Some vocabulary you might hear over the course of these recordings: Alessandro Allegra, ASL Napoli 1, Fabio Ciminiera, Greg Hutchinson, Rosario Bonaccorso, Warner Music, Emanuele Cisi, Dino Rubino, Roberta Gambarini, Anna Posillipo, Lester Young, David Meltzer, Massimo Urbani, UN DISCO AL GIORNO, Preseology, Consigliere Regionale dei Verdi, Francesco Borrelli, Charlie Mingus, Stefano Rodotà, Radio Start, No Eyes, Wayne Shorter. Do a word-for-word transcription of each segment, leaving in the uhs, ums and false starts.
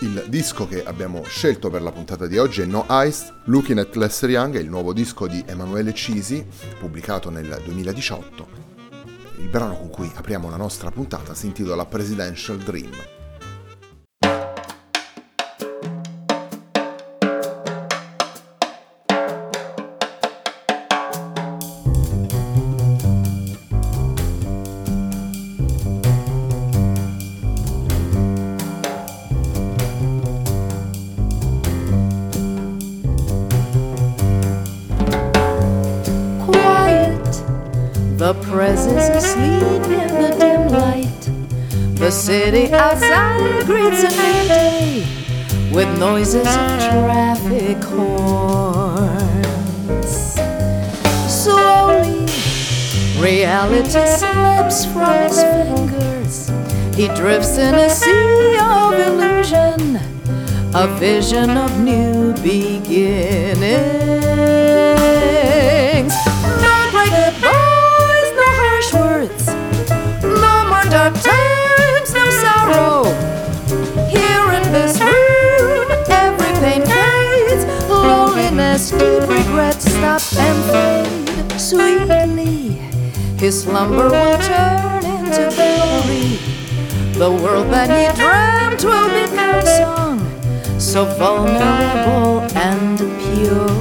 Il disco che abbiamo scelto per la puntata di oggi è No Eyes, Looking at Lester Young, è il nuovo disco di Emanuele Cisi, pubblicato nel duemiladiciotto. Il brano con cui apriamo la nostra puntata si intitola Presidential Dream. The presence asleep in the dim light. The city outside greets a new day with noises of traffic horns. Slowly, reality slips from his fingers. He drifts in a sea of illusion, a vision of new beginnings. Not like the boy. Dark times, no sorrow. Here in this room, every pain fades. Loneliness, deep regrets stop and fade. Sweetly, his slumber will turn into glory. The world that he dreamt will become a song, so vulnerable and pure.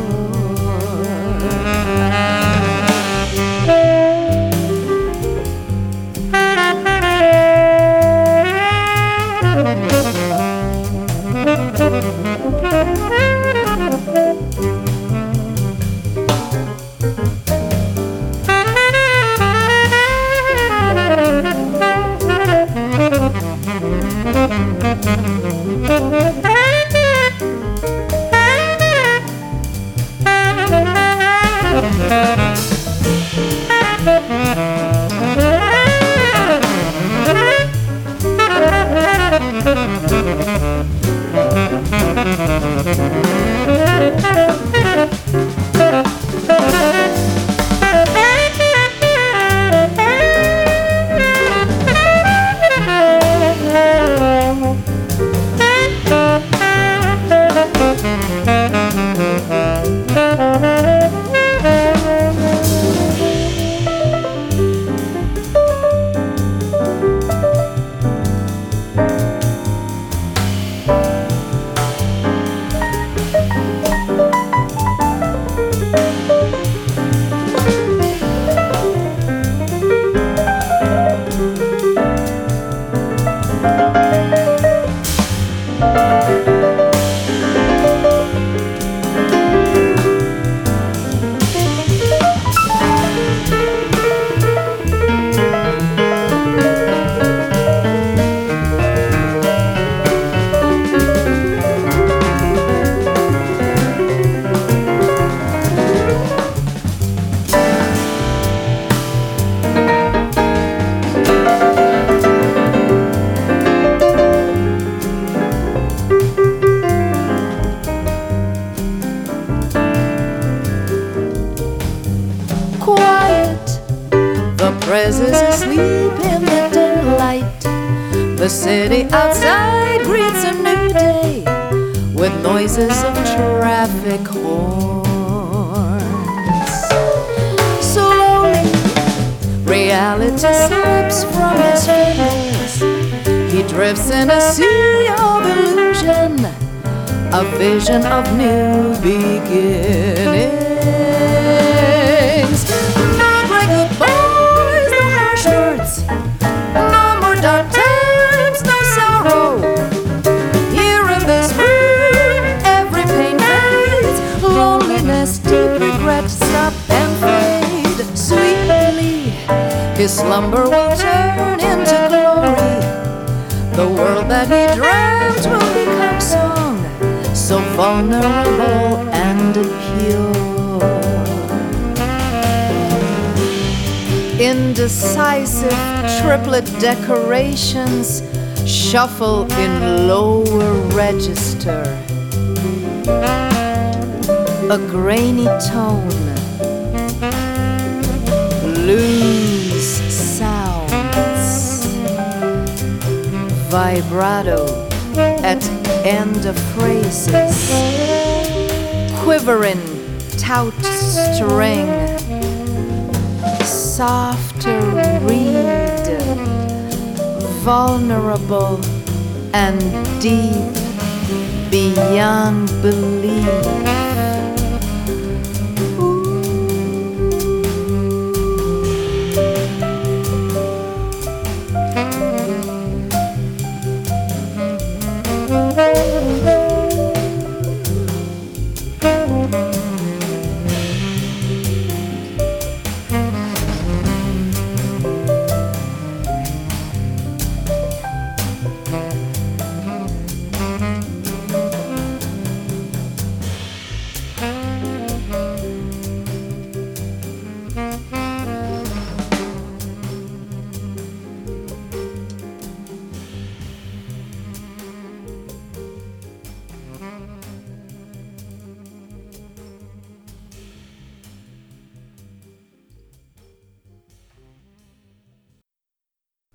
Presence asleep in the dim light. The city outside greets a new day with noises of traffic horns. Slowly, reality slips from his fingers. He drifts in a sea of illusion, a vision of new beginnings. No Gregor boys, no harsh words, no more dark times, no sorrow. Here in this room, every pain fades, loneliness, deep regret, stop and fade. Sweetly, his slumber will turn into glory. The world that he dreamt will become song. So vulnerable and pure. Indecisive triplet decorations shuffle in lower register. A grainy tone, loose sounds, vibrato at end of phrases, quivering taut string, softer reed, vulnerable and deep beyond belief.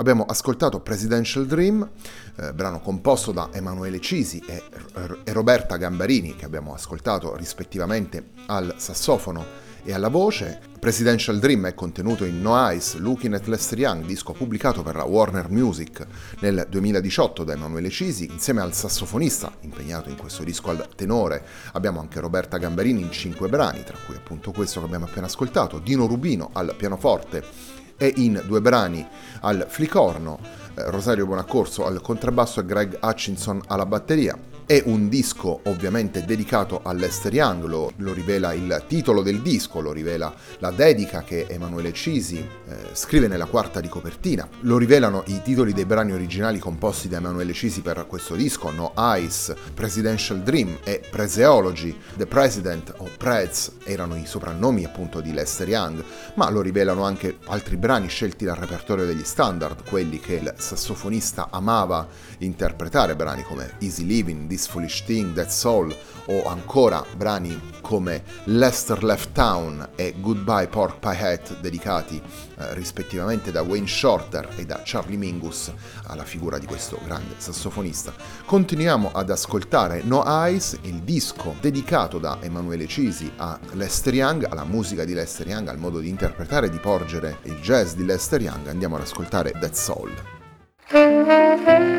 Abbiamo ascoltato Presidential Dream, eh, brano composto da Emanuele Cisi e, R- e Roberta Gambarini, che abbiamo ascoltato rispettivamente al sassofono e alla voce. Presidential Dream è contenuto in No Eyes, Looking at Lester Young, disco pubblicato per la Warner Music nel duemiladiciotto da Emanuele Cisi, insieme al sassofonista impegnato in questo disco al tenore. Abbiamo anche Roberta Gambarini in cinque brani, tra cui appunto questo che abbiamo appena ascoltato, Dino Rubino al pianoforte e in due brani al flicorno, eh, Rosario Bonaccorso al contrabbasso e Greg Hutchinson alla batteria. È un disco ovviamente dedicato a Lester Young, lo, lo rivela il titolo del disco, lo rivela la dedica che Emanuele Cisi eh, scrive nella quarta di copertina, lo rivelano i titoli dei brani originali composti da Emanuele Cisi per questo disco, No Eyes, Presidential Dream e Preseology. The President o Prez erano i soprannomi appunto di Lester Young, ma lo rivelano anche altri brani scelti dal repertorio degli standard, quelli che il sassofonista amava interpretare, brani come Easy Living, This Foolish Thing, That's All, o ancora brani come Lester Left Town e Goodbye Pork Pie Hat, dedicati eh, rispettivamente da Wayne Shorter e da Charlie Mingus alla figura di questo grande sassofonista. Continuiamo ad ascoltare No Eyes, il disco dedicato da Emanuele Cisi a Lester Young, alla musica di Lester Young, al modo di interpretare e di porgere il jazz di Lester Young. Andiamo ad ascoltare That's All. Thank you.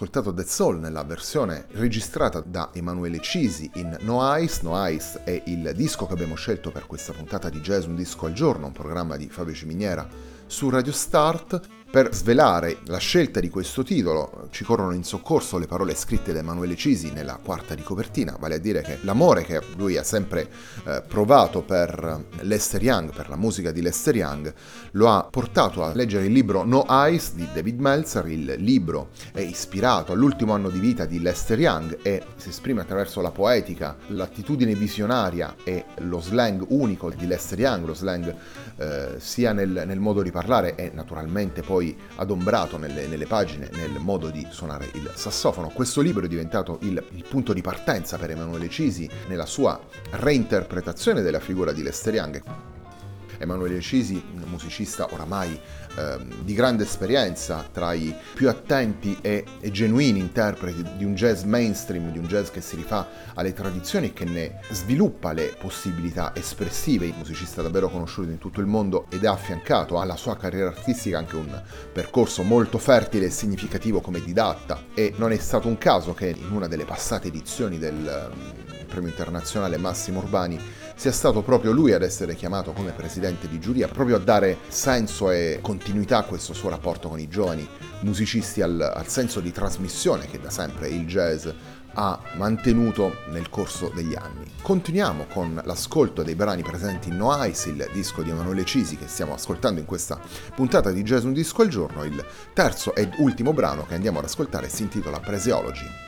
ascoltato That Soul nella versione registrata da Emanuele Cisi in No Eyes. No Eyes è il disco che abbiamo scelto per questa puntata di Jazz Un Disco al Giorno, un programma di Fabio Ciminiera su Radio Start. Per svelare la scelta di questo titolo ci corrono in soccorso le parole scritte da Emanuele Cisi nella quarta di copertina, vale a dire che l'amore che lui ha sempre eh, provato per Lester Young, per la musica di Lester Young, lo ha portato a leggere il libro No Eyes di David Meltzer. Il libro è ispirato all'ultimo anno di vita di Lester Young e si esprime attraverso la poetica, l'attitudine visionaria e lo slang unico di Lester Young, lo slang eh, sia nel, nel modo di parlare e naturalmente poi adombrato nelle, nelle pagine, nel modo di suonare il sassofono. Questo libro è diventato il, il punto di partenza per Emanuele Cisi nella sua reinterpretazione della figura di Lester Young. Emanuele Cisi, musicista oramai eh, di grande esperienza, tra i più attenti e, e genuini interpreti di un jazz mainstream, di un jazz che si rifà alle tradizioni e che ne sviluppa le possibilità espressive, musicista davvero conosciuto in tutto il mondo ed ha affiancato alla sua carriera artistica anche un percorso molto fertile e significativo come didatta, e non è stato un caso che in una delle passate edizioni del premio internazionale Massimo Urbani sia stato proprio lui ad essere chiamato come presidente di giuria, proprio a dare senso e continuità a questo suo rapporto con i giovani musicisti, al, al senso di trasmissione che da sempre il jazz ha mantenuto nel corso degli anni. Continuiamo con l'ascolto dei brani presenti in No Eyes, il disco di Emanuele Cisi che stiamo ascoltando in questa puntata di Jazz Un Disco al Giorno. Il terzo ed ultimo brano che andiamo ad ascoltare si intitola Preseology.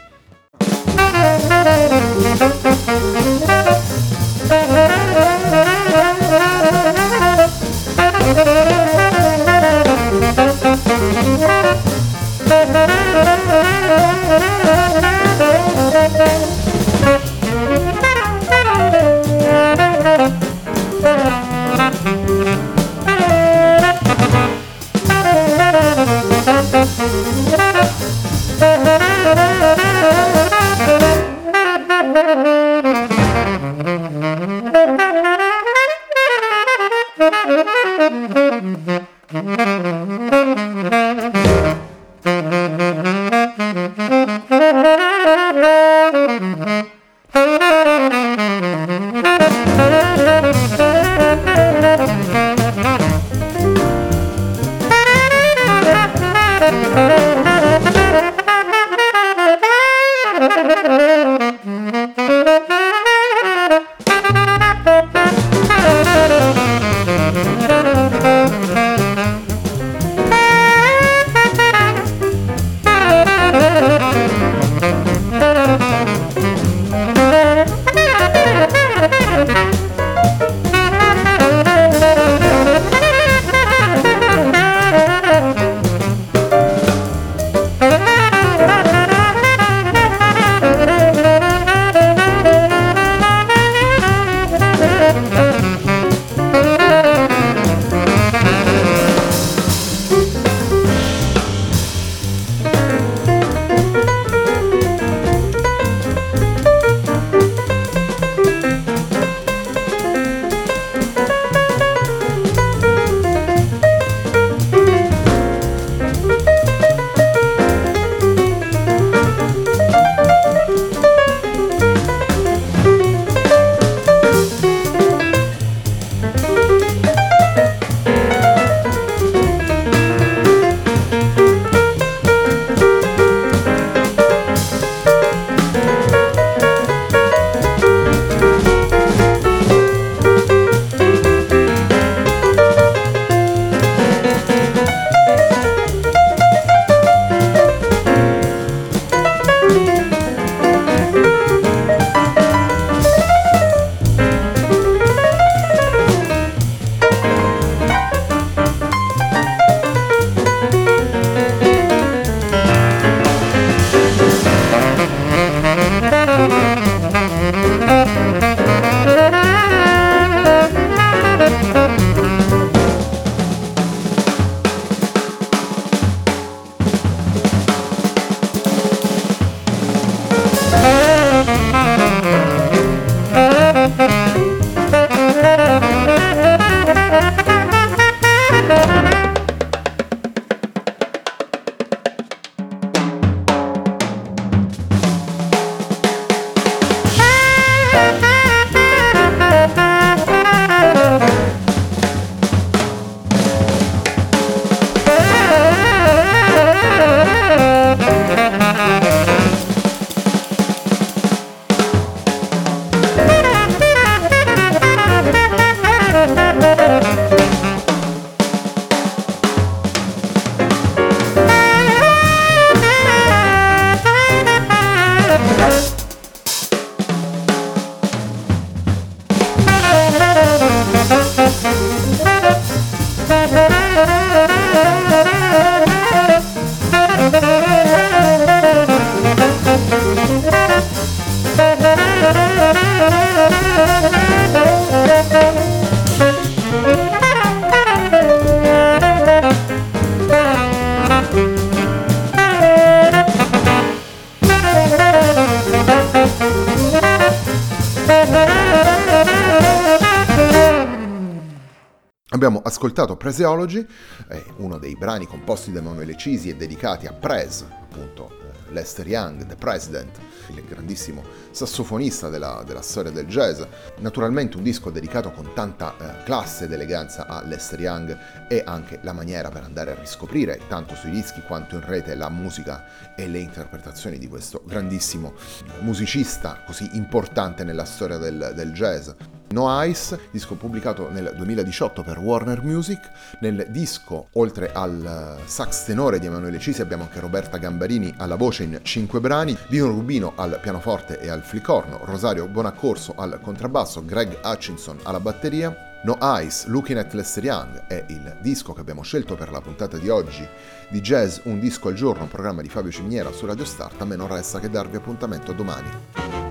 Abbiamo ascoltato Preseology, eh, uno dei brani composti da Emanuele Cisi e dedicati a Prez, appunto eh, Lester Young, The President, il grandissimo sassofonista della, della storia del jazz. Naturalmente un disco dedicato con tanta eh, classe ed eleganza a Lester Young, e anche la maniera per andare a riscoprire, tanto sui dischi quanto in rete, la musica e le interpretazioni di questo grandissimo musicista così importante nella storia del, del jazz. No Eyes, disco pubblicato nel duemiladiciotto per Warner Music. Nel disco, oltre al sax tenore di Emanuele Cisi, abbiamo anche Roberta Gambarini alla voce in cinque brani, Dino Rubino al pianoforte e al flicorno, Rosario Bonaccorso al contrabbasso, Greg Hutchinson alla batteria. No Eyes, Looking at Lester Young è il disco che abbiamo scelto per la puntata di oggi di Jazz Un Disco al Giorno, un programma di Fabio Ciminiera su Radio Start. A me non resta che darvi appuntamento domani.